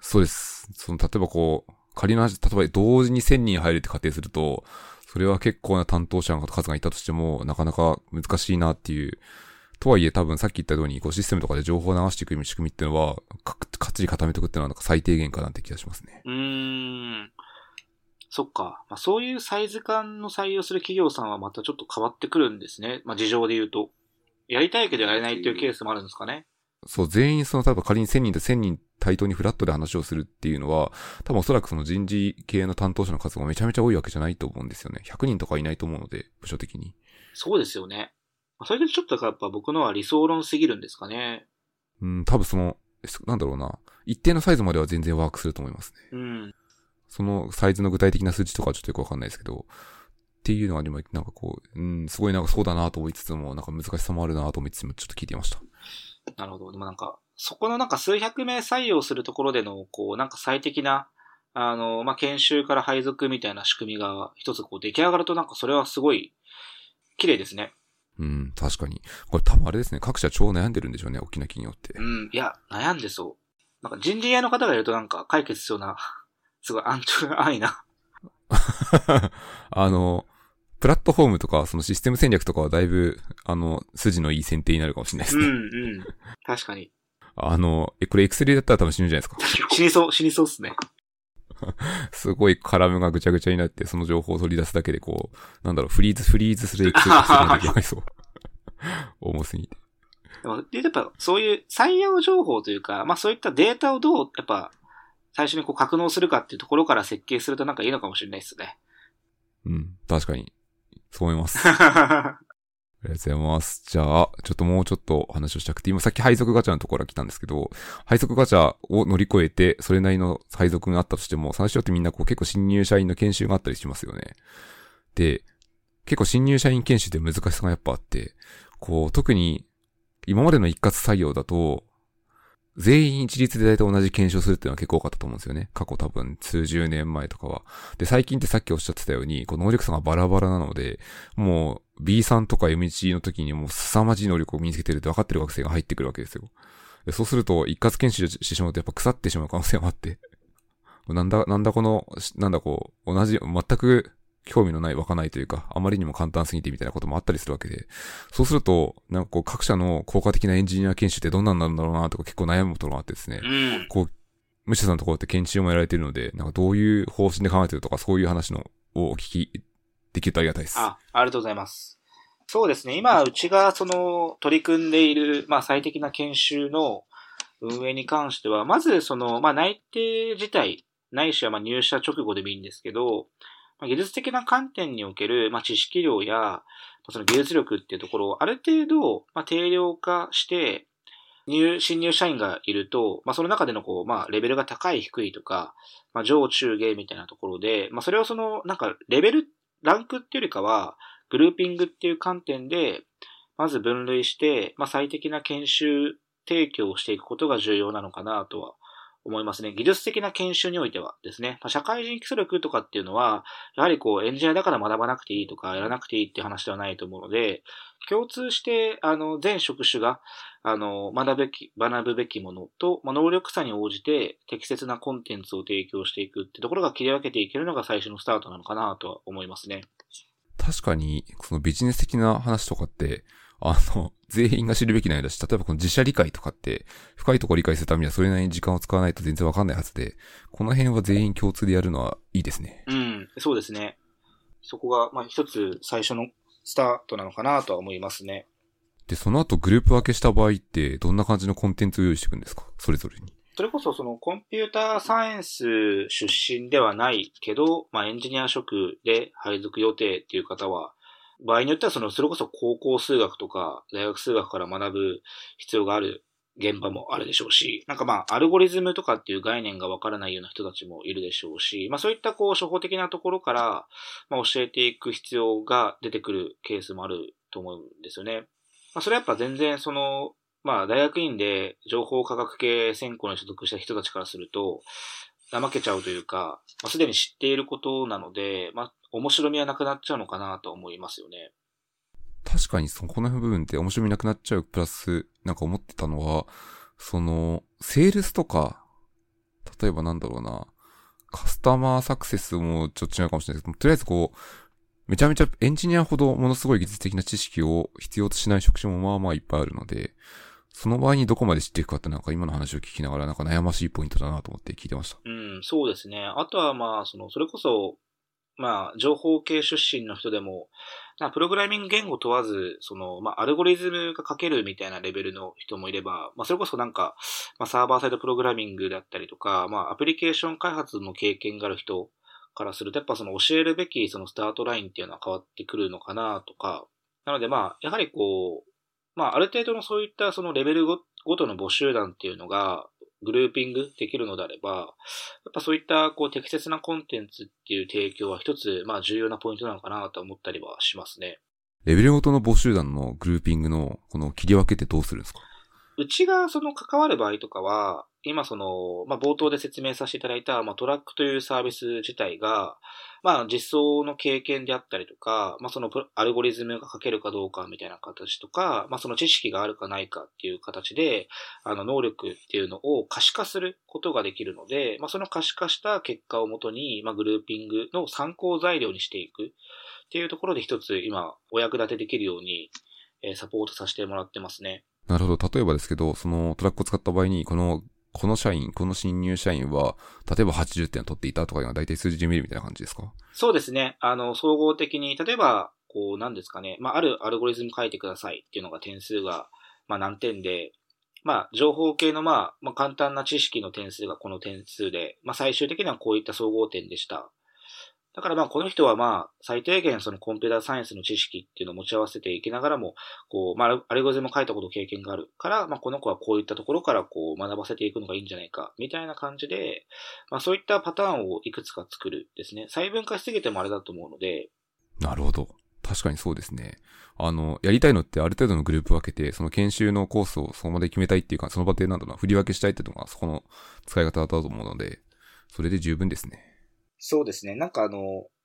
そうです。その、例えばこう、仮の話、例えば同時に1000人入るって仮定すると、それは結構な担当者の数がいたとしても、なかなか難しいなっていう、とはいえ多分さっき言ったようにシステムとかで情報を流していく仕組みっていうのはかっちり固めておくっていうのはなんか最低限かなって気がしますね。そっか。まあ、そういうサイズ感の採用する企業さんはまたちょっと変わってくるんですね。まあ、事情で言うとやりたいけどやれないっていうケースもあるんですかね。そう、全員その例えば仮に1000人と1000人対等にフラットで話をするっていうのは多分おそらくその人事系の担当者の数がめちゃめちゃ多いわけじゃないと思うんですよね。100人とかいないと思うので部署的に。そうですよね。それでちょっとやっぱ僕のは理想論すぎるんですかね。多分その、なんだろうな。一定のサイズまでは全然ワークすると思いますね。そのサイズの具体的な数値とかはちょっとよくわかんないですけど、っていうのは今、なんかこう、すごいなんかそうだなと思いつつも、なんか難しさもあるなと思いつつもちょっと聞いていました。なるほど。でもなんか、そこのなんか数百名採用するところでの、こう、なんか最適な、まあ、研修から配属みたいな仕組みが一つこう出来上がるとなんかそれはすごい綺麗ですね。確かに。これ多分あれですね、各社超悩んでるんでしょうね、大きな企業って。いや、悩んでそう。なんか人事屋の方がいるとなんか解決しそうな、すごい安易な。プラットフォームとか、そのシステム戦略とかはだいぶ、筋のいい選定になるかもしれないですね。確かに。これエクセルだったら多分死ぬじゃないですか。死にそうっすね。すごいカラムがぐちゃぐちゃになって、その情報を取り出すだけでこう、なんだろう、フリーズするエクセルが出来上がりそう。重すぎて。でも、やっぱそういう採用情報というか、まあそういったデータをどう、やっぱ、最初にこう格納するかっていうところから設計するとなんかいいのかもしれないですね。確かに。そう思います。ありがとうございます。じゃあ、ちょっともうちょっと話をしたくて、今さっき配属ガチャのところから来たんですけど、配属ガチャを乗り越えて、それなりの配属があったとしても、最初ってみんなこう結構新入社員の研修があったりしますよね。で、結構新入社員研修って難しさがやっぱあって、こう特に今までの一括採用だと、全員一律で大体同じ検証するっていうのは結構多かったと思うんですよね。過去多分数十年前とかは。で、最近ってさっきおっしゃってたように、こう能力差がバラバラなので、もう B さんとか M1 の時にもう凄まじい能力を身につけてるって分かってる学生が入ってくるわけですよ。でそうすると、一括研修してしまうとやっぱ腐ってしまう可能性もあって。同じ、全く興味のない湧かないというか、あまりにも簡単すぎてみたいなこともあったりするわけで、そうすると、なんかこう各社の効果的なエンジニア研修ってどんなんなんだろうなとか結構悩むところがあってですね、うん、こう、武者さんのところって研修もやられているので、なんかどういう方針で考えてるとか、そういう話のをお聞きできるとありがたいです。ありがとうございます。そうですね、今、うちがその取り組んでいる、最適な研修の運営に関しては、まずその、内定自体、ないしは入社直後でもいいんですけど、技術的な観点における、知識量や、その技術力っていうところをある程度、定量化して、新入社員がいると、その中でのこう、レベルが高い低いとか、上中下みたいなところで、それをその、なんか、レベル、ランクっていうよりかは、グルーピングっていう観点で、まず分類して、最適な研修提供をしていくことが重要なのかなとは、思いますね。技術的な研修においてはですね、社会人基礎力とかっていうのは、やはりこうエンジニアだから学ばなくていいとかやらなくていいって話ではないと思うので、共通して全職種が学ぶべきものと、能力差に応じて適切なコンテンツを提供していくってところが切り分けていけるのが最初のスタートなのかなとは思いますね。確かにそのビジネス的な話とかって。全員が知るべき内容だし、例えばこの自社理解とかって、深いところ理解するためにはそれなりに時間を使わないと全然わかんないはずで、この辺は全員共通でやるのはいいですね。うん、そうですね。そこが、一つ最初のスタートなのかなとは思いますね。で、その後グループ分けした場合って、どんな感じのコンテンツを用意していくんですか？それぞれに。それこそそのコンピューターサイエンス出身ではないけど、エンジニア職で配属予定っていう方は、場合によってはそれこそ高校数学とか大学数学から学ぶ必要がある現場もあるでしょうし、なんかアルゴリズムとかっていう概念がわからないような人たちもいるでしょうし、そういったこう初歩的なところから教えていく必要が出てくるケースもあると思うんですよね。それはやっぱ全然大学院で情報科学系専攻に所属した人たちからすると、怠けちゃうというか、すでに知っていることなので、面白みはなくなっちゃうのかなと思いますよね。確かにこの部分って面白みなくなっちゃうプラス、なんか思ってたのは、セールスとか、例えばカスタマーサクセスもちょっと違うかもしれないけど、とりあえずこう、めちゃめちゃエンジニアほどものすごい技術的な知識を必要としない職種もいっぱいあるので、その場合にどこまで知っていくかって今の話を聞きながら悩ましいポイントだなと思って聞いてました。うん、そうですね。あとはそれこそ、情報系出身の人でも、プログラミング言語問わず、アルゴリズムが書けるみたいなレベルの人もいれば、それこそサーバーサイドプログラミングだったりとか、アプリケーション開発の経験がある人からすると、やっぱ教えるべきスタートラインっていうのは変わってくるのかなとか、なのでやはりこう、ある程度のそういったレベルごとの募集団っていうのがグルーピングできるのであれば、やっぱそういったこう適切なコンテンツっていう提供は一つ重要なポイントなのかなと思ったりはしますね。レベルごとの募集団のグルーピングのこの切り分けってどうするんですか？うちが関わる場合とかは、今冒頭で説明させていただいた、トラックというサービス自体が、実装の経験であったりとか、アルゴリズムが書けるかどうかみたいな形とか、知識があるかないかっていう形で、能力っていうのを可視化することができるので、その可視化した結果をもとに、グルーピングの参考材料にしていくっていうところで一つ今、お役立てできるように、サポートさせてもらってますね。なるほど。例えばですけど、トラックを使った場合に、この新入社員は、例えば80点を取っていたとかいうのは大体数字で見るみたいな感じですか？そうですね。総合的に、例えば、何ですかね。あるアルゴリズム書いてくださいっていうのが点数が、何点で、情報系の、簡単な知識の点数がこの点数で、最終的にはこういった総合点でした。だからまあこの人はまあ最低限そのコンピューターサイエンスの知識っていうのを持ち合わせていきながらも、こう、まあアルゴリズムを書いたこと経験があるから、まあこの子はこういったところからこう学ばせていくのがいいんじゃないか、みたいな感じで、まあそういったパターンをいくつか作るですね。細分化しすぎてもあれだと思うので。なるほど。確かにそうですね。やりたいのってある程度のグループ分けて、その研修のコースをその場で決めたいっていうか、その場でなんだろうな、振り分けしたいっていうのがそこの使い方だと思うので、それで十分ですね。そうですね。なんか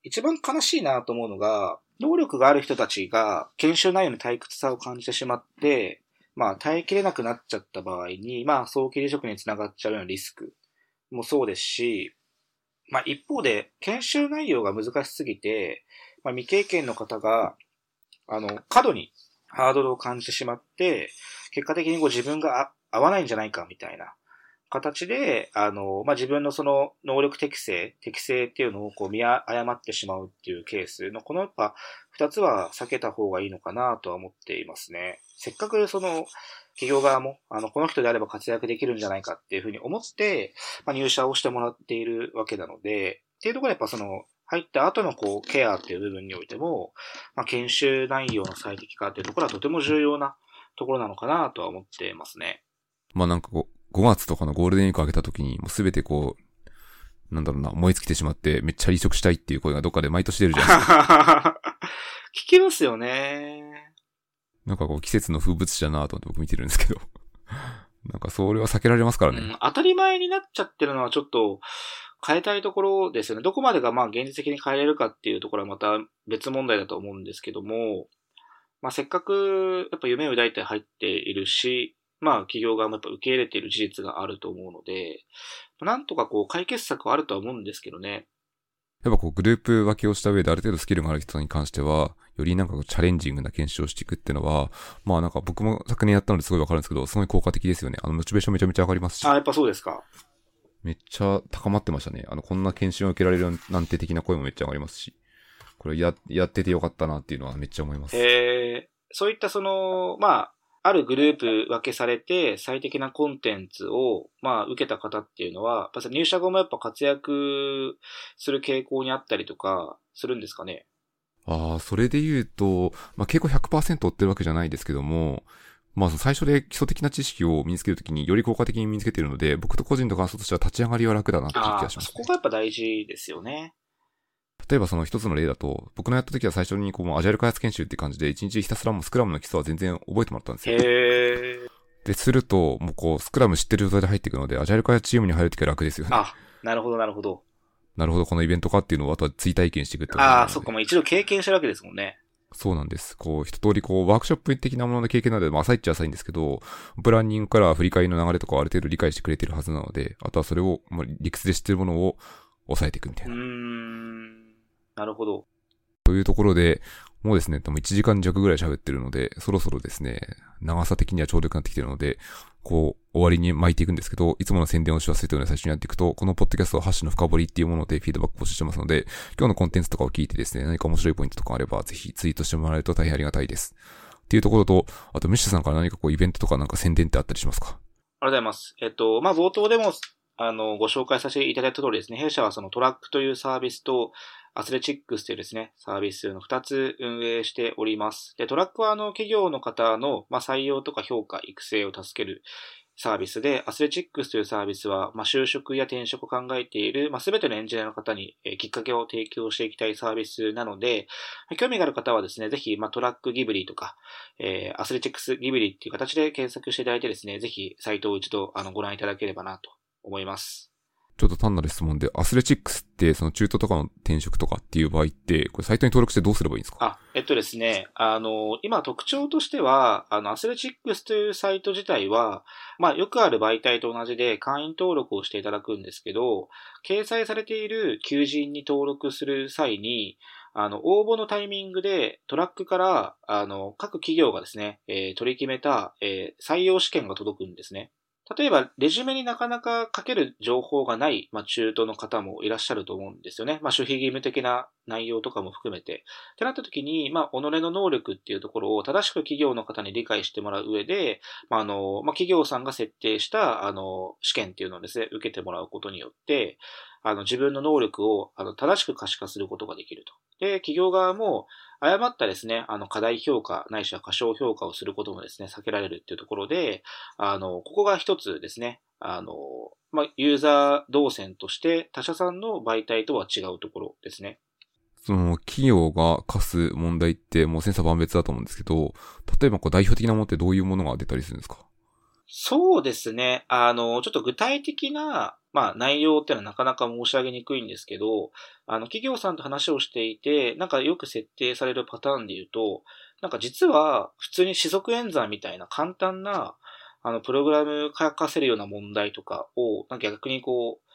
一番悲しいなと思うのが、能力がある人たちが研修内容の退屈さを感じてしまって、まあ耐えきれなくなっちゃった場合に、まあ早期離職につながっちゃうようなリスクもそうですし、まあ一方で研修内容が難しすぎて、まあ、未経験の方が、過度にハードルを感じてしまって、結果的にこう自分が合わないんじゃないかみたいな形で、まあ、自分のその能力適性っていうのをこう見誤ってしまうっていうケースの、このやっぱ二つは避けた方がいいのかなとは思っていますね。せっかくその企業側も、この人であれば活躍できるんじゃないかっていうふうに思って、まあ、入社をしてもらっているわけなので、っていうところでやっぱその、入った後のこうケアっていう部分においても、まあ、研修内容の最適化っていうところはとても重要なところなのかなとは思ってますね。まあなんかこう、5月とかのゴールデンウィークを上げた時に、もうすべてこう、なんだろうな、燃え尽きてしまって、めっちゃ離職したいっていう声がどっかで毎年出るじゃないですか。聞きますよね。なんかこう、季節の風物詩だなと思って僕見てるんですけど。なんかそれは避けられますからね、うん。当たり前になっちゃってるのはちょっと、変えたいところですよね。どこまでがまあ現実的に変えれるかっていうところはまた別問題だと思うんですけども、まあせっかくやっぱ夢を抱いて入っているし、まあ企業側もやっぱ受け入れている事実があると思うので、なんとかこう解決策はあるとは思うんですけどね。やっぱこうグループ分けをした上である程度スキルがある人に関しては、よりなんかチャレンジングな研修をしていくっていうのは、まあなんか僕も昨年やったのですごいわかるんですけど、すごい効果的ですよね。モチベーションめちゃめちゃ上がりますし。あ、やっぱそうですか。めっちゃ高まってましたね。こんな研修を受けられるなんて的な声もめっちゃ上がりますし、これやっててよかったなっていうのはめっちゃ思います。そういったその、まあ、あるグループ分けされて最適なコンテンツを、まあ、受けた方っていうのは、やっぱ入社後もやっぱ活躍する傾向にあったりとかするんですかね。ああ、それで言うと、まあ、傾向 100% 追ってるわけじゃないですけども、まあ、最初で基礎的な知識を身につけるときにより効果的に身につけているので、僕と個人の感想としては立ち上がりは楽だなっていう気がしますね。そこがやっぱ大事ですよね。例えばその一つの例だと、僕のやったときは最初にこうアジャイル開発研修って感じで、一日ひたすらもうスクラムの基礎は全然覚えてもらったんですよ。へー。で、すると、もうこう、スクラム知ってる状態で入っていくので、アジャイル開発チームに入るときは楽ですよね。あ、なるほどなるほど。なるほど、このイベントかっていうのをあとは追体験していくってことですね。ああ、そっか、もう一度経験してるわけですもんね。そうなんです。こう、一通りこう、ワークショップ的なものの経験なので、まあ、浅いっちゃ浅いんですけど、プランニングから振り返りの流れとかをある程度理解してくれてるはずなので、あとはそれを、まあ、理屈で知ってるものを抑えていくみたいな。なるほど。というところで、もうですね、多分1時間弱ぐらい喋ってるので、そろそろですね、長さ的にはちょうどよくなってきてるので、こう、終わりに巻いていくんですけど、いつもの宣伝をし忘れたような最初にやっていくと、このポッドキャストはハッシュの深掘りっていうものでフィードバック募集してますので、今日のコンテンツとかを聞いてですね、何か面白いポイントとかあれば、ぜひツイートしてもらえると大変ありがたいです。っていうところと、あと、ミッシュさんから何かこう、イベントとかなんか宣伝ってあったりしますか？ありがとうございます。まあ、冒頭でも、ご紹介させていただいた通りですね、弊社はそのトラックというサービスと、アスレチックスというですね、サービスの2つ運営しております。で、トラックは企業の方の、まあ、採用とか評価、育成を助けるサービスで、アスレチックスというサービスは、まあ、就職や転職を考えている、まあ、すべてのエンジニアの方に、きっかけを提供していきたいサービスなので、興味がある方はですね、ぜひ、まあ、トラックギブリーとか、アスレチックスギブリーっていう形で検索していただいてですね、ぜひ、サイトを一度、ご覧いただければなと思います。ちょっと単なる質問で、アスレチックスって、その中途とかの転職とかっていう場合って、これサイトに登録してどうすればいいんですか？あ、ですね、今特徴としては、アスレチックスというサイト自体は、まあよくある媒体と同じで会員登録をしていただくんですけど、掲載されている求人に登録する際に、応募のタイミングでトラックから、各企業がですね、取り決めた、採用試験が届くんですね。例えば、レジュメになかなか書ける情報がない、まあ、中途の方もいらっしゃると思うんですよね。まあ、守秘義務的な内容とかも含めて。ってなった時に、まあ、己の能力っていうところを正しく企業の方に理解してもらう上で、まあ、まあ、企業さんが設定した、試験っていうのをですね、受けてもらうことによって、自分の能力を正しく可視化することができると。で、企業側も誤ったですね、過大評価ないしは過小評価をすることもですね、避けられるっていうところで、ここが一つですね、ユーザー動線として他社さんの媒体とは違うところですね。その企業が課す問題ってもう千差万別だと思うんですけど、例えばこう代表的なものってどういうものが出たりするんですか？そうですね。ちょっと具体的な、内容っていうのはなかなか申し上げにくいんですけど、企業さんと話をしていて、なんかよく設定されるパターンで言うと、なんか実は普通に四則演算みたいな簡単な、プログラム書かせるような問題とかを、逆にこう、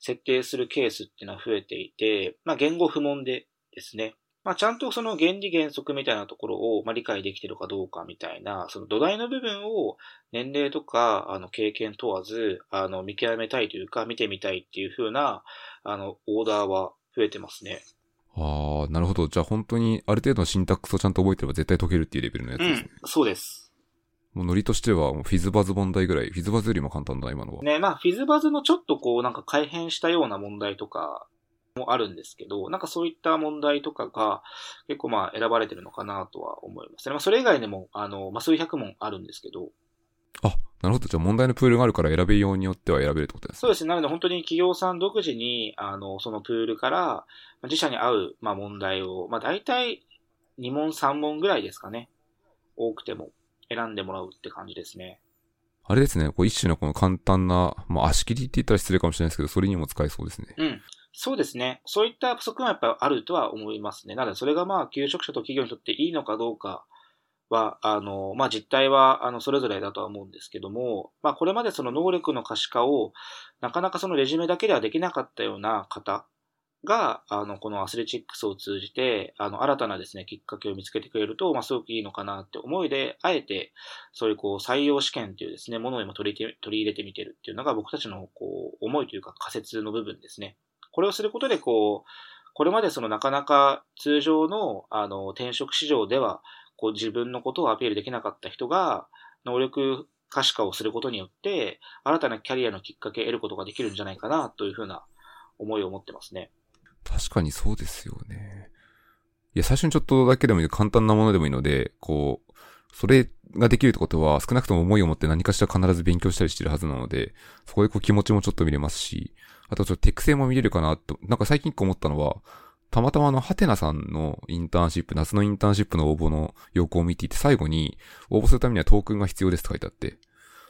設定するケースっていうのは増えていて、言語不問でですね。ちゃんとその原理原則みたいなところを理解できているかどうかみたいな、その土台の部分を年齢とか経験問わず見極めたいというか見てみたいっていう風なオーダーは増えてますね。ああ、なるほど。じゃあ本当にある程度のシンタックスをちゃんと覚えてれば絶対解けるっていうレベルのやつですね。うん、そうです。もうノリとしてはもうフィズバズ問題ぐらい、フィズバズよりも簡単だ今のは。ね、フィズバズのちょっとこう改変したような問題とか。もあるんですけど、そういった問題とかが結構選ばれてるのかなとは思いますね。それ以外でも数百問あるんですけど。あ、なるほど。じゃあ問題のプールがあるから選べようによっては選べるってことですね。そうですね。なので本当に企業さん独自にそのプールから自社に合う問題をだいたい2問3問ぐらいですかね。多くても選んでもらうって感じですね。あれですね。こう一種のこの簡単な足切りって言ったら失礼かもしれないですけど、それにも使えそうですね。うん。そうですね。そういった不足がやっぱりあるとは思いますね。なのでそれが求職者と企業にとっていいのかどうかは、実態はそれぞれだとは思うんですけども、これまでその能力の可視化をなかなかそのレジュメだけではできなかったような方が、このアスレチックスを通じて、新たなですね、きっかけを見つけてくれると、すごくいいのかなって思いで、あえて、そういうこう、採用試験というですね、ものを今取り入れてみてるっていうのが僕たちのこう、思いというか仮説の部分ですね。これをすることで、こう、これまでそのなかなか通常の転職市場では、こう自分のことをアピールできなかった人が、能力可視化をすることによって、新たなキャリアのきっかけを得ることができるんじゃないかなというふうな思いを持ってますね。確かにそうですよね。いや、最初にちょっとだけでもいい、簡単なものでもいいので、こう、それができるってことは、少なくとも思いを持って何かしら必ず勉強したりしてるはずなので、そこでこう気持ちもちょっと見れますし、あとちょっとテク性も見れるかなと、最近思ったのは、たまたまハテナさんのインターンシップ、夏のインターンシップの応募の要項を見ていて、最後に応募するためにはトークンが必要ですと書いてあって、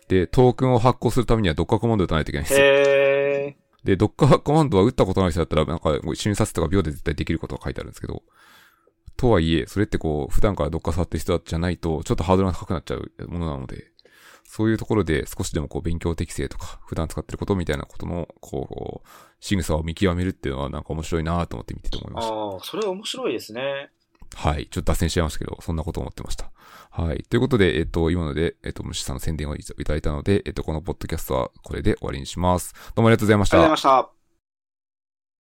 で、トークンを発行するためにはドッカーコマンド打たないといけないんですよ。で、ドッカーコマンドは打ったことない人だったら、瞬殺とか秒で絶対できることが書いてあるんですけど、とはいえ、それってこう、普段からどっか触ってる人じゃないと、ちょっとハードルが高くなっちゃうものなので、そういうところで少しでもこう、勉強適性とか、普段使ってることみたいなことの、こう、仕草を見極めるっていうのは面白いなと思って見てて思いました。ああ、それは面白いですね。はい。ちょっと脱線しちゃいましたけど、そんなこと思ってました。はい。ということで、今ので、虫さんの宣伝をいただいたので、このポッドキャストはこれで終わりにします。どうもありがとうございました。ありがとうございました。